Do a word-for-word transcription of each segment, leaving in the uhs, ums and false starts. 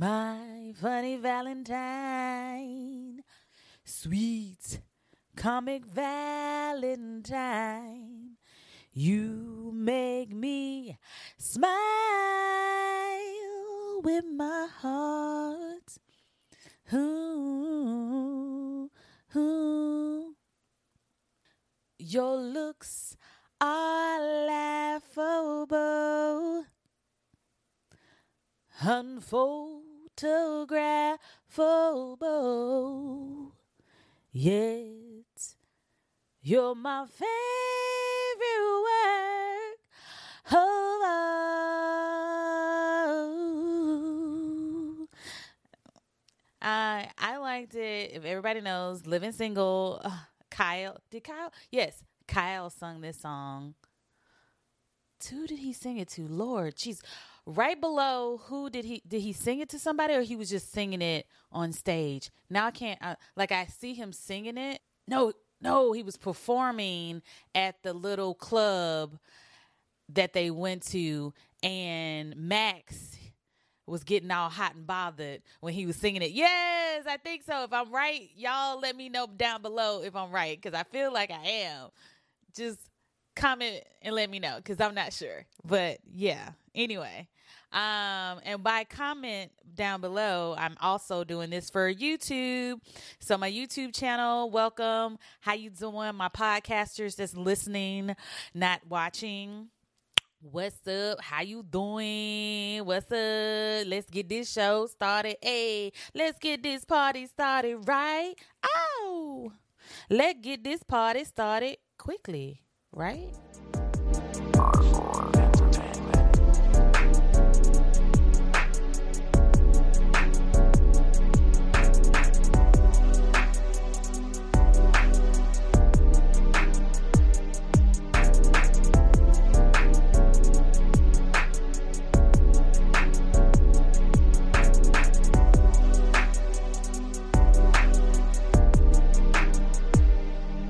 My funny Valentine, sweet comic Valentine, you make me smile with my heart. Ooh, ooh. Your looks are laughable, unphotographable, yet you're my favorite work of art. I I liked it. If everybody knows, Living Single, uh, Kyle, did Kyle? Yes, Kyle sung this song. Who did he sing it to? Lord, jeez. Right below, who did he, did he sing it to somebody, or he was just singing it on stage? Now I can't, I, like I see him singing it. No, no, he was performing at the little club that they went to, and Max was getting all hot and bothered when he was singing it. Yes, I think so. If I'm right, y'all let me know down below if I'm right, because I feel like I am. Just comment and let me know, because I'm not sure. But yeah, anyway. Um, and by comment down below, I'm also doing this for YouTube. So my YouTube channel, welcome. How you doing? My podcasters that's listening, not watching. What's up? How you doing? What's up? Let's get this show started. Hey, let's get this party started, right? Oh, let's get this party started quickly, right?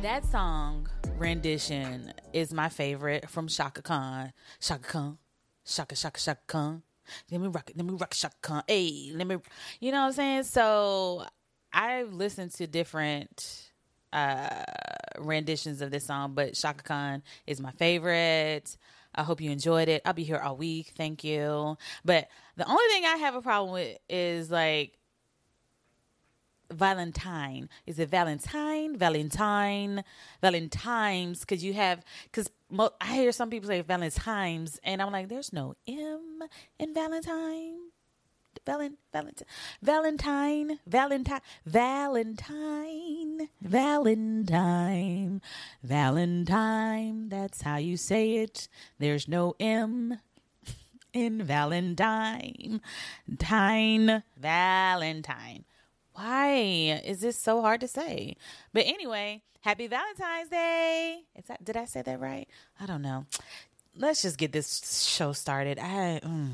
That song rendition is my favorite from Chaka Khan. Chaka Khan, Chaka, Chaka, Chaka Khan. Let me rock it. Let me rock Chaka Khan. Hey, let me. You know what I'm saying? So I've listened to different uh, renditions of this song, but Chaka Khan is my favorite. I hope you enjoyed it. I'll be here all week. Thank you. But the only thing I have a problem with is like, Valentine. Is it Valentine? Valentine? Valentimes? Because you have, because mo- I hear some people say Valentimes, and I'm like, there's no M in Valentine. Valent, Valentine, Valentine, Valentine, Valentine, Valentine, Valentine. That's how you say it. There's no M in Valentine. Tine, Valentine. Why is this so hard to say? But anyway, happy Valentine's Day. Is that, did I say that right? I don't know. Let's just get this show started. I, mm.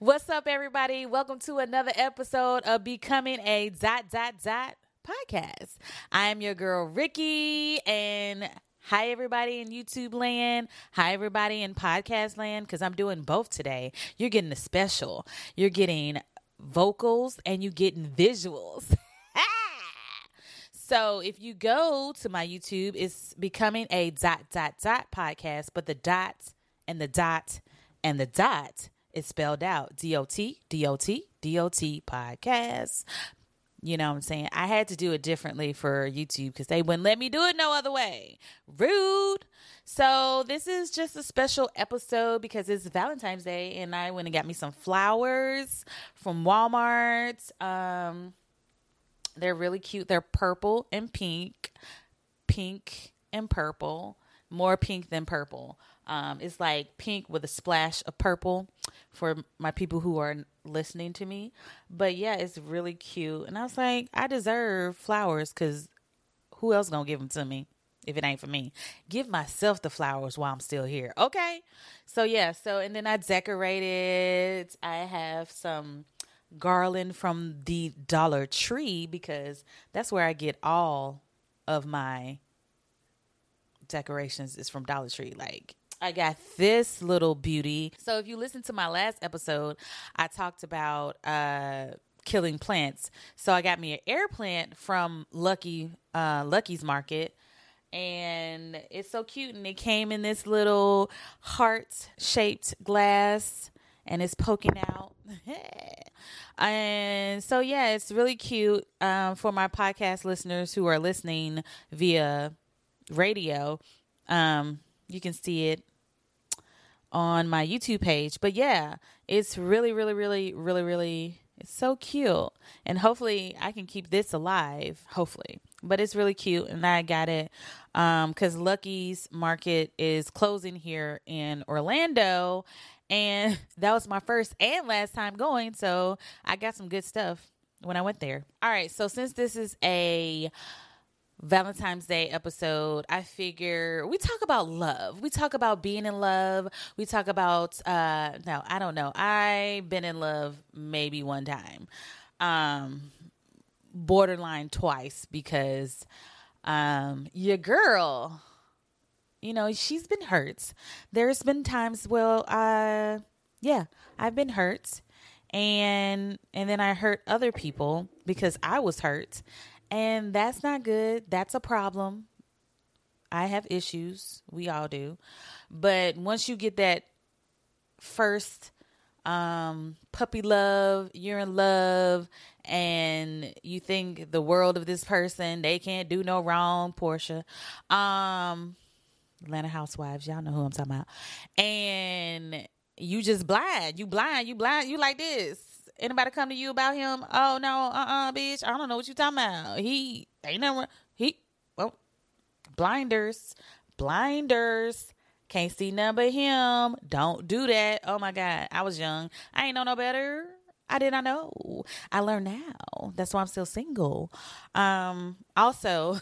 What's up, everybody? Welcome to another episode of Becoming a Dot Dot Dot Podcast. I am your girl, Ricky, and hi, everybody in YouTube land. Hi, everybody in podcast land, because I'm doing both today. You're getting a special. You're getting vocals and you getting visuals. So if you go to my YouTube, it's Becoming a Dot Dot Dot Podcast, but the dot and the dot and the dot is spelled out D O T, D O T, D O T podcast. You know what I'm saying? I had to do it differently for YouTube because they wouldn't let me do it no other way. Rude. So this is just a special episode because it's Valentine's Day, and I went and got me some flowers from Walmart. Um, they're really cute. They're purple and pink. Pink and purple. More pink than purple. Um, it's like pink with a splash of purple for my people who are listening to me. But yeah, it's really cute. And I was like, I deserve flowers because who else gonna give them to me if it ain't for me? Give myself the flowers while I'm still here. Okay. So yeah. So, and then I decorated. I have some garland from the Dollar Tree because that's where I get all of my decorations, is from Dollar Tree. Like, I got this little beauty. So if you listen to my last episode, I talked about uh, killing plants. So I got me an air plant from Lucky uh, Lucky's Market. And it's so cute. And it came in this little heart-shaped glass. And it's poking out. And so, yeah, it's really cute um, for my podcast listeners who are listening via radio. Um, you can see it on my YouTube page. But, yeah, it's really, really, really, really, really, it's so cute. And hopefully I can keep this alive, hopefully. But it's really cute, and I got it because um, Lucky's Market is closing here in Orlando. And that was my first and last time going, so I got some good stuff when I went there. All right, so since this is a Valentine's Day episode, I figure we talk about love. We talk about being in love. We talk about, uh, no, I don't know. I've been in love maybe one time, um, borderline twice, because um, your girl... You know, she's been hurt. There's been times, well, uh, yeah, I've been hurt. And and then I hurt other people because I was hurt. And that's not good. That's a problem. I have issues. We all do. But once you get that first um, puppy love, you're in love, and you think the world of this person, they can't do no wrong, Portia. Um... Atlanta Housewives, y'all know who I'm talking about. And you just blind. You blind. You blind. You like this. Anybody come to you about him? Oh, no, uh-uh, bitch. I don't know what you talking about. He ain't never. He, well, blinders. Blinders. Can't see none but him. Don't do that. Oh, my God. I was young. I ain't know no better. I did not know. I learned now. That's why I'm still single. Um. Also...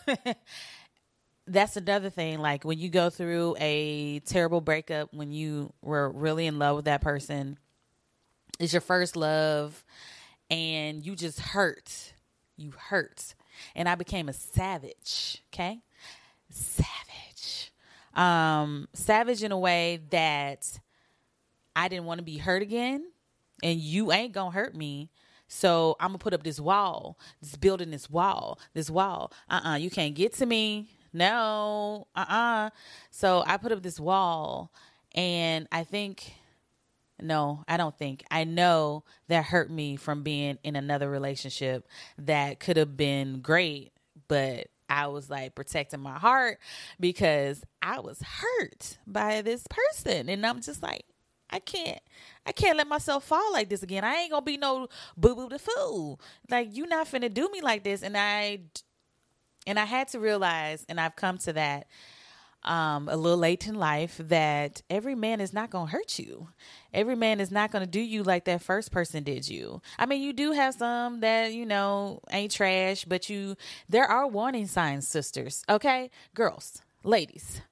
That's another thing. Like when you go through a terrible breakup, when you were really in love with that person, it's your first love and you just hurt. You hurt. And I became a savage. Okay. Savage. Um, savage in a way that I didn't want to be hurt again, and you ain't gonna hurt me. So I'm gonna put up this wall, this building, this wall, this wall. Uh-uh. You can't get to me. No, uh-uh. So I put up this wall, and I think, no, I don't think. I know that hurt me from being in another relationship that could have been great, but I was like protecting my heart because I was hurt by this person. And I'm just like, I can't, I can't let myself fall like this again. I ain't gonna be no boo-boo the fool. Like, you not finna do me like this. And I... And I had to realize, and I've come to that um, a little late in life, that every man is not going to hurt you. Every man is not going to do you like that first person did you. I mean, you do have some that, you know, ain't trash, but you, there are warning signs, sisters. Okay, girls, ladies,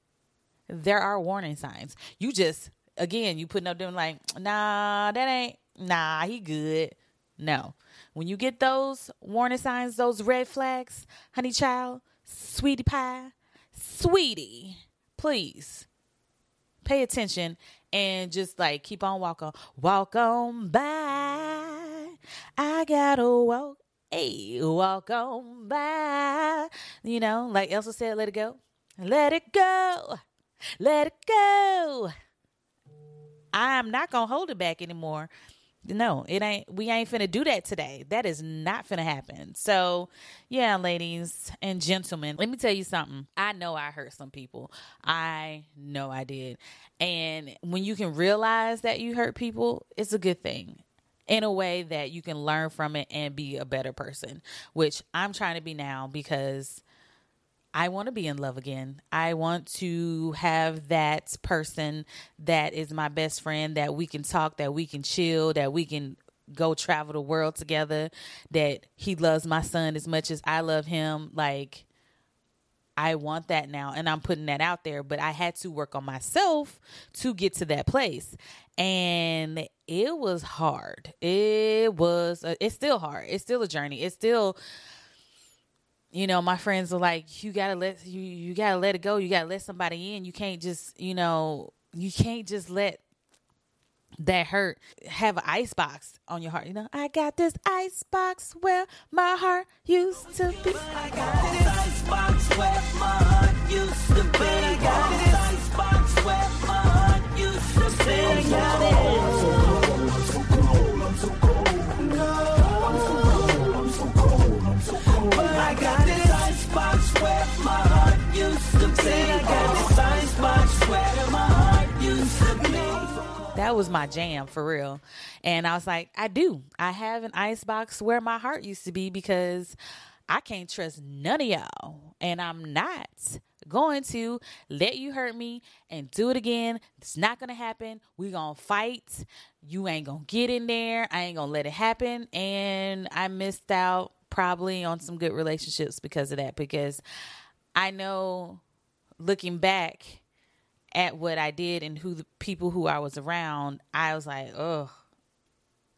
there are warning signs. You just, again, you putting up them like, nah, that ain't, nah, he good. No. When you get those warning signs, those red flags, honey child, sweetie pie, sweetie, please pay attention and just like keep on walking. Walk on by. I gotta walk. Hey, walk on by. You know, like Elsa said, let it go. Let it go. Let it go. I'm not going to hold it back anymore. No, it ain't. We ain't finna do that today. That is not finna happen. So, yeah, ladies and gentlemen, let me tell you something. I know I hurt some people. I know I did. And when you can realize that you hurt people, it's a good thing in a way that you can learn from it and be a better person, which I'm trying to be now because I want to be in love again. I want to have that person that is my best friend, that we can talk, that we can chill, that we can go travel the world together, that he loves my son as much as I love him. Like, I want that now, and I'm putting that out there, but I had to work on myself to get to that place. And it was hard. It was, it's still hard. It's still a journey. It's still... You know, my friends are like, you gotta let you, you gotta let it go. You gotta let somebody in. You can't just, you know, You can't just let that hurt have an ice box on your heart. You know, I got this ice box where my heart used to be. I got this ice box where my heart used to be. I got this ice box where my heart used to be. I got it. I'm so cold, I'm so cold, I'm so cold. No, I'm so cold, I'm so cold, I'm so cold. But I got this ice box where my heart used to be. I got this ice box where my heart used to be. That was my jam, for real. And I was like, I do. I have an icebox where my heart used to be, because I can't trust none of y'all. And I'm not going to let you hurt me and do it again. It's not going to happen. We're going to fight. You ain't going to get in there. I ain't going to let it happen. And I missed out probably on some good relationships because of that. Because I know, looking back at what I did and who the people who I was around, I was like, oh,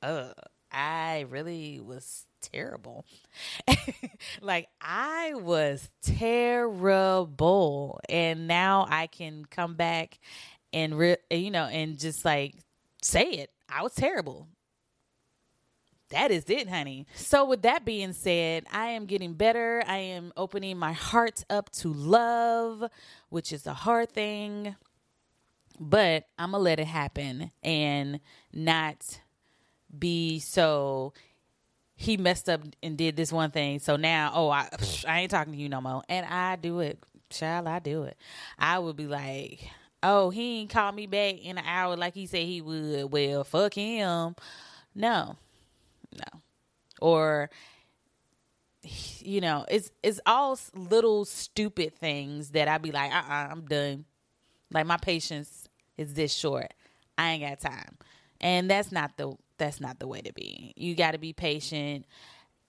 uh, I really was terrible. Like, I was terrible. And now I can come back and, re- you know, and just like say it. I was terrible. That is it, honey. So with that being said, I am getting better. I am opening my heart up to love, which is a hard thing. But I'm going to let it happen and not be so, he messed up and did this one thing, so now, oh, I, I ain't talking to you no more. And I do it. Child, I do it. I would be like, oh, he ain't call me back in an hour like he said he would. Well, fuck him. No. No. Or, you know, it's it's all little stupid things that I be like, uh-uh, I'm done. Like, my patience is this short. I ain't got time. And that's not the that's not the way to be. You got to be patient.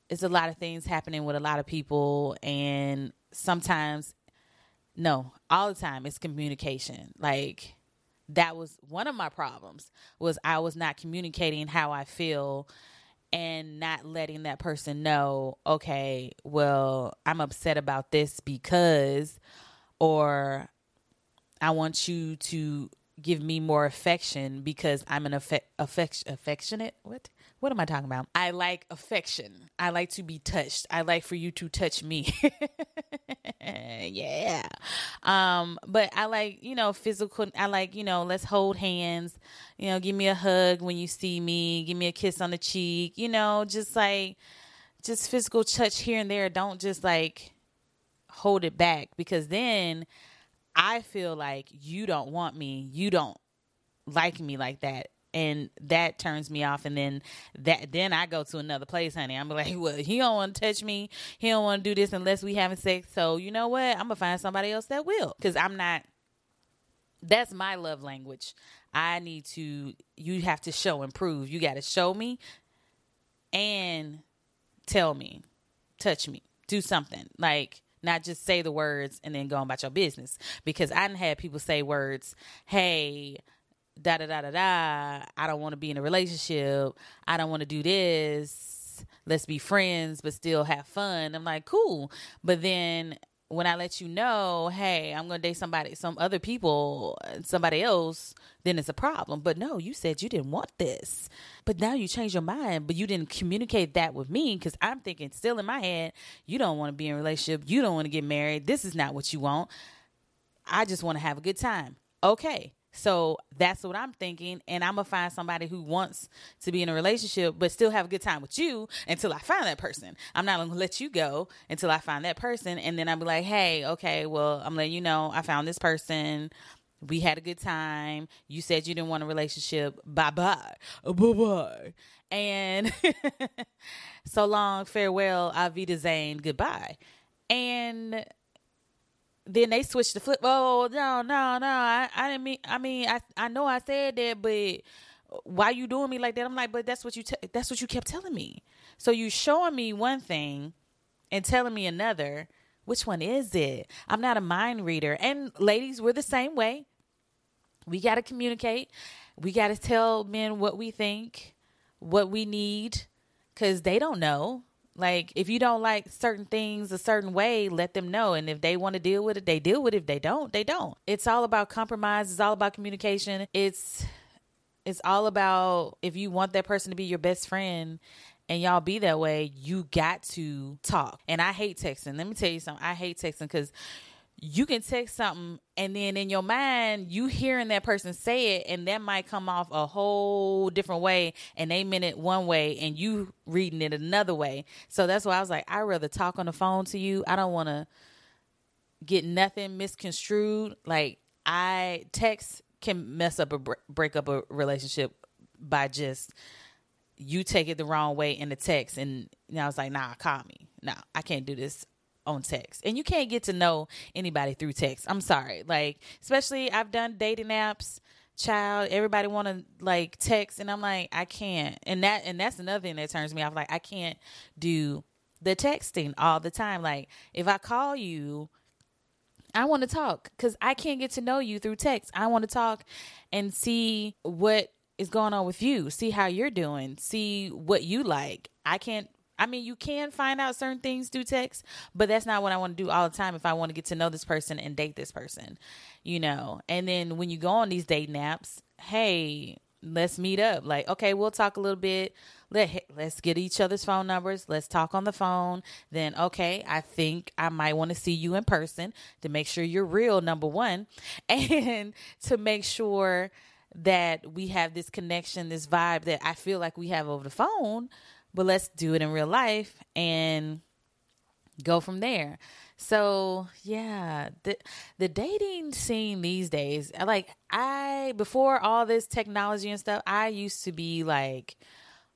It's a lot of things happening with a lot of people, and sometimes, no, all the time, it's communication. Like, that was one of my problems, was I was not communicating how I feel and not letting that person know, okay, well, I'm upset about this because, or I want you to give me more affection because I'm an affect, affect, affectionate. What? What am I talking about? I like affection. I like to be touched. I like for you to touch me. Yeah. Um, but I like, you know, physical. I like, you know, let's hold hands. You know, give me a hug when you see me. Give me a kiss on the cheek. You know, just like, just physical touch here and there. Don't just like hold it back, because then I feel like you don't want me. You don't like me like that. And that turns me off. And then that, then I go to another place, honey. I'm like, well, he don't want to touch me. He don't want to do this unless we having sex. So you know what? I'm going to find somebody else that will. Because I'm not, that's my love language. I need to, you have to show and prove. You got to show me and tell me, touch me, do something. Like, not just say the words and then go on about your business. Because I done had people say words, hey, da da da da da, I don't want to be in a relationship, I don't want to do this, let's be friends but still have fun. I'm like, cool. But then when I let you know, hey, I'm gonna date somebody, some other people, somebody else, then it's a problem. But no, you said you didn't want this, but now you changed your mind, but you didn't communicate that with me, because I'm thinking still in my head, you don't want to be in a relationship, you don't want to get married, this is not what you want, I just want to have a good time. Okay, so that's what I'm thinking. And I'm going to find somebody who wants to be in a relationship, but still have a good time with you until I find that person. I'm not going to let you go until I find that person. And then I'll be like, hey, okay, well, I'm letting you know I found this person. We had a good time. You said you didn't want a relationship. Bye-bye. Bye-bye. And so long, farewell, auf Wiedersehen, goodbye. And then they switch the flip. Oh, no, no, no. I, I didn't mean, I mean, I, I know I said that, but why you doing me like that? I'm like, but that's what you, te- that's what you kept telling me. So you showing me one thing and telling me another. Which one is it? I'm not a mind reader. And ladies, we're the same way. We got to communicate. We got to tell men what we think, what we need, because they don't know. Like, if you don't like certain things a certain way, let them know. And if they want to deal with it, they deal with it. If they don't, they don't. It's all about compromise. It's all about communication. It's it's all about, if you want that person to be your best friend and y'all be that way, you got to talk. And I hate texting. Let me tell you something. I hate texting because you can text something and then in your mind, you hearing that person say it, and that might come off a whole different way, and they meant it one way and you reading it another way. So that's why I was like, I'd rather talk on the phone to you. I don't want to get nothing misconstrued. Like, I text can mess up a break up a relationship by just you take it the wrong way in the text. And, and I was like, nah, call me. Nah, I can't do this on text. And you can't get to know anybody through text. I'm sorry. Like, especially I've done dating apps, child, everybody want to like text. And I'm like, I can't. And that, and that's another thing that turns me off. Like, I can't do the texting all the time. Like, if I call you, I want to talk because I can't get to know you through text. I want to talk and see what is going on with you. See how you're doing. See what you like. I can't, I mean, you can find out certain things through text, but that's not what I want to do all the time if I want to get to know this person and date this person, you know. And then when you go on these dating apps, hey, let's meet up. Like, okay, we'll talk a little bit. Let, let's get each other's phone numbers. Let's talk on the phone. Then, okay, I think I might want to see you in person to make sure you're real, number one, and to make sure that we have this connection, this vibe that I feel like we have over the phone, but let's do it in real life and go from there. So yeah, the the dating scene these days, like I, before all this technology and stuff, I used to be like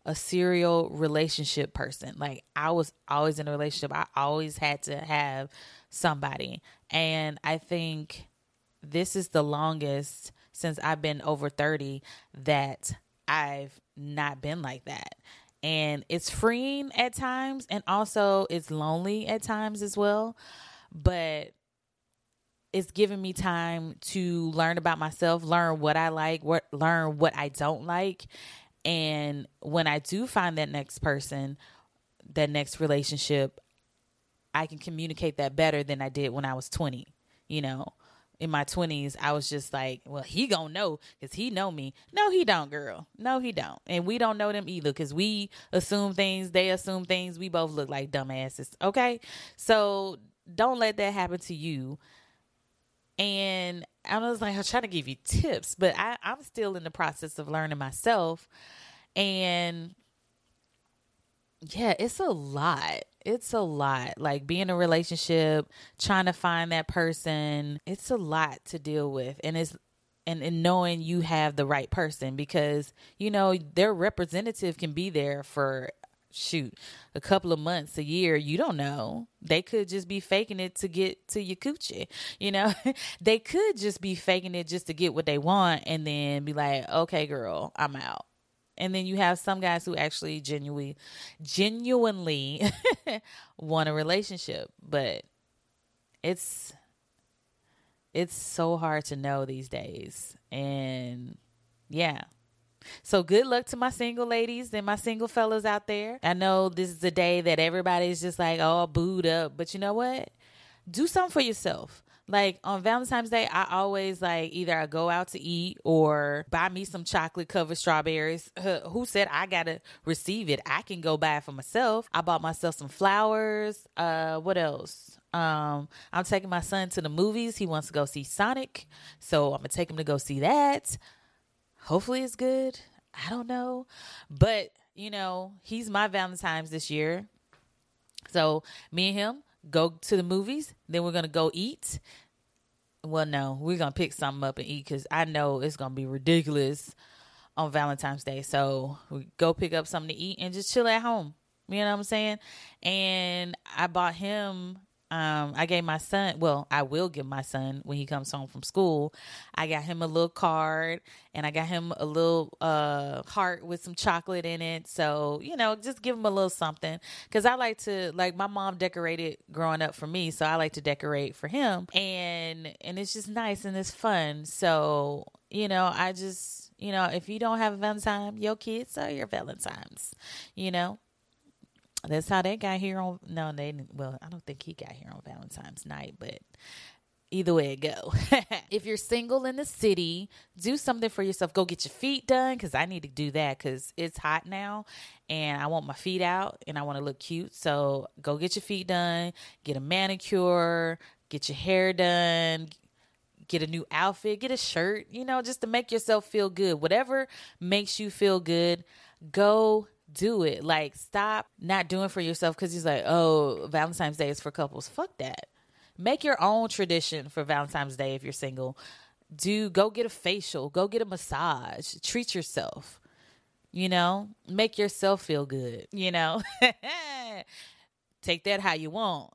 a serial relationship person. Like I was always in a relationship. I always had to have somebody. And I think this is the longest since I've been over thirty that I've not been like that. And it's freeing at times, and also it's lonely at times as well. But it's giving me time to learn about myself, learn what I like, what, learn what I don't like. And when I do find that next person, that next relationship, I can communicate that better than I did when I was twenty, you know. In my twenties, I was just like, well, he gonna know because he know me. No, he don't, girl. No, he don't. And we don't know them either because we assume things. They assume things. We both look like dumbasses. Okay? So don't let that happen to you. And I was like, I'm trying to give you tips, but I, I'm still in the process of learning myself. And yeah, it's a lot. It's a lot. Like being in a relationship, trying to find that person. It's a lot to deal with. And it's and, and knowing you have the right person because, you know, their representative can be there for, shoot, a couple of months, a year. You don't know. They could just be faking it to get to your coochie. You know, they could just be faking it just to get what they want and then be like, okay, girl, I'm out. And then you have some guys who actually genuinely, genuinely want a relationship. But it's it's so hard to know these days. And yeah. So good luck to my single ladies and my single fellas out there. I know this is a day that everybody's just like, oh, booed up. But you know what? Do something for yourself. Like on Valentine's Day, I always like either I go out to eat or buy me some chocolate covered strawberries. Who said I gotta receive it? I can go buy it for myself. I bought myself some flowers. Uh, what else? Um, I'm taking my son to the movies. He wants to go see Sonic. So I'm gonna take him to go see that. Hopefully it's good. I don't know. But, you know, he's my Valentine's this year. So me and him go to the movies, then we're going to go eat. Well, no, we're going to pick something up and eat because I know it's going to be ridiculous on Valentine's Day. So we go pick up something to eat and just chill at home. You know what I'm saying? And I bought him, um, I gave my son, well, I will give my son when he comes home from school. I got him a little card and I got him a little uh, heart with some chocolate in it. So, you know, just give him a little something. Cause I like to, like my mom decorated growing up for me. So I like to decorate for him and, and it's just nice and it's fun. So, you know, I just, you know, if you don't have a Valentine, your kids are your Valentines, you know? that's how they got here on, no, they didn't, well, I don't think he got here on Valentine's night, but either way it go. If you're single in the city, do something for yourself. Go get your feet done, because I need to do that because it's hot now and I want my feet out and I want to look cute. So go get your feet done, get a manicure, get your hair done, get a new outfit, get a shirt, you know, just to make yourself feel good. Whatever makes you feel good, go do it. Like, stop not doing for yourself because he's like, oh, Valentine's Day is for couples. Fuck that. Make your own tradition for Valentine's Day if you're single. Do go get a facial, go get a massage, treat yourself, you know, make yourself feel good, you know. Take that how you want.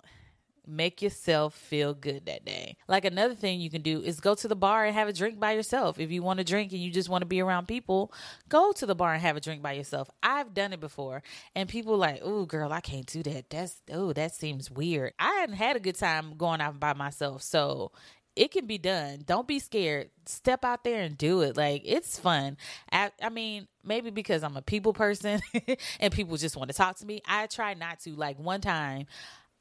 Make yourself feel good that day. Like, another thing you can do is go to the bar and have a drink by yourself. If you want to drink and you just want to be around people, go to the bar and have a drink by yourself. I've done it before. And people like, oh, girl, I can't do that. That's, oh, that seems weird. I hadn't had a good time going out by myself. So it can be done. Don't be scared. Step out there and do it. Like, it's fun. I, I mean, maybe because I'm a people person and people just want to talk to me. I try not to. Like, one time,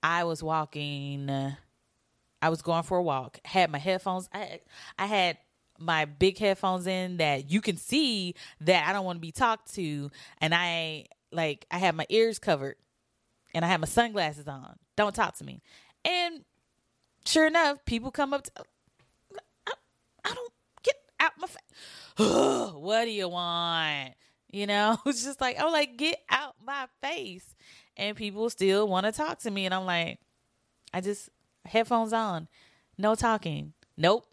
I was walking, uh, I was going for a walk, had my headphones, I I had my big headphones in that you can see that I don't want to be talked to, and I, like, I had my ears covered, and I had my sunglasses on, don't talk to me, and sure enough, people come up to, I, I don't, get out my face, what do you want, you know, it's just like, I'm like, get out my face. And people still want to talk to me. And I'm like, I just, headphones on. No talking. Nope.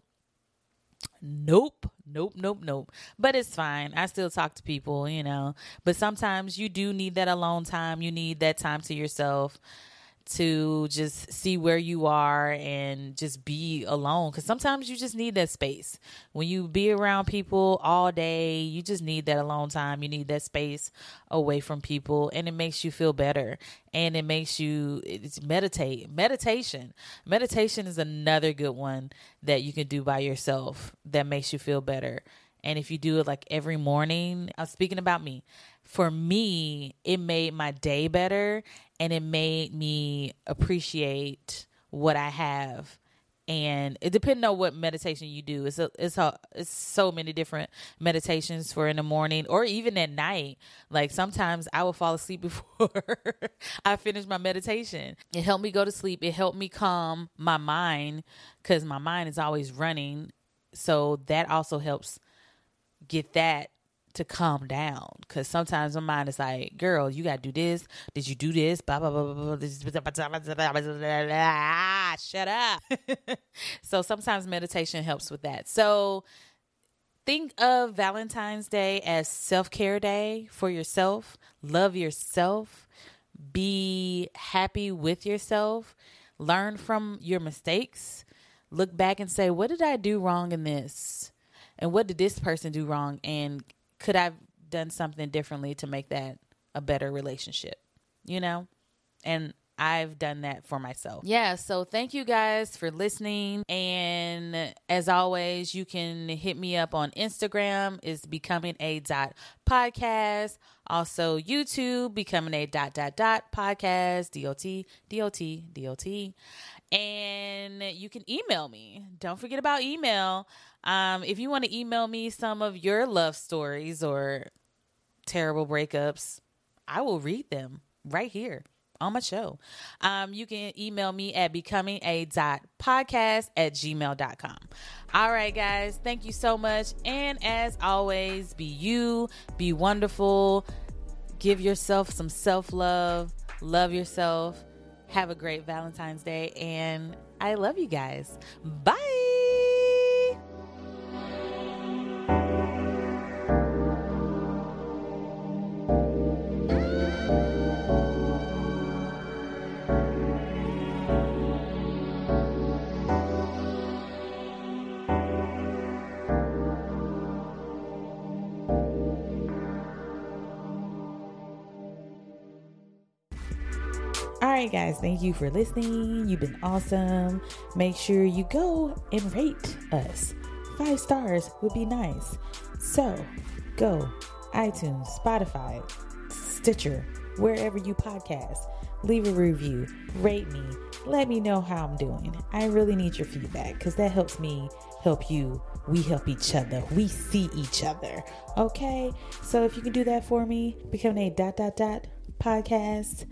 Nope. Nope. Nope. Nope. But it's fine. I still talk to people, you know. But sometimes you do need that alone time. You need that time to yourself to just see where you are and just be alone. Because sometimes you just need that space. When you be around people all day, you just need that alone time. You need that space away from people, and it makes you feel better. And it makes you, it's meditate. Meditation. Meditation is another good one that you can do by yourself that makes you feel better. And if you do it like every morning, I'm speaking about me. For me, it made my day better, and it made me appreciate what I have. And it depends on what meditation you do. It's a, it's a, it's so many different meditations for in the morning or even at night. Like, sometimes I will fall asleep before I finish my meditation. It helped me go to sleep. It helped me calm my mind, because my mind is always running. So that also helps get that to calm down, because sometimes my mind is like, girl, you gotta do this, did you do this, blah blah blah blah, blah. Shut up. So sometimes meditation helps with that. So think of Valentine's Day as self-care day for yourself. Love yourself, be happy with yourself, learn from your mistakes, look back and say, what did I do wrong in this, and what did this person do wrong, and could I have done something differently to make that a better relationship, you know? And I've done that for myself. Yeah, so thank you guys for listening. And as always, you can hit me up on Instagram. It's Becoming a Dot Podcast. Also YouTube, Becoming a Dot Dot Dot Podcast, D O T, D O T, D O T. And you can email me. Don't forget about email. Um, if you want to email me some of your love stories or terrible breakups, I will read them right here on my show. Um, you can email me at becoming a dot podcast at gmail dot com. All right, guys. Thank you so much. And as always, be you, be wonderful, give yourself some self-love, love yourself, have a great Valentine's Day, and I love you guys. Bye. All right, guys, thank you for listening. You've been awesome. Make sure you go and rate us. Five stars would be nice. So go iTunes, Spotify, Stitcher, wherever you podcast. Leave a review, rate me, let me know how I'm doing. I really need your feedback because that helps me help you. We help each other. We see each other. Okay? So if you can do that for me, become a dot dot dot podcast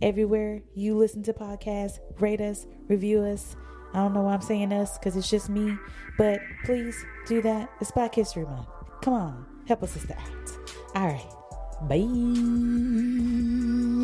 everywhere you listen to podcasts. Rate us, review us. I don't know why I'm saying us because it's just me, but please do that. It's Black History Month. Come on, help us sister out. All right. Bye.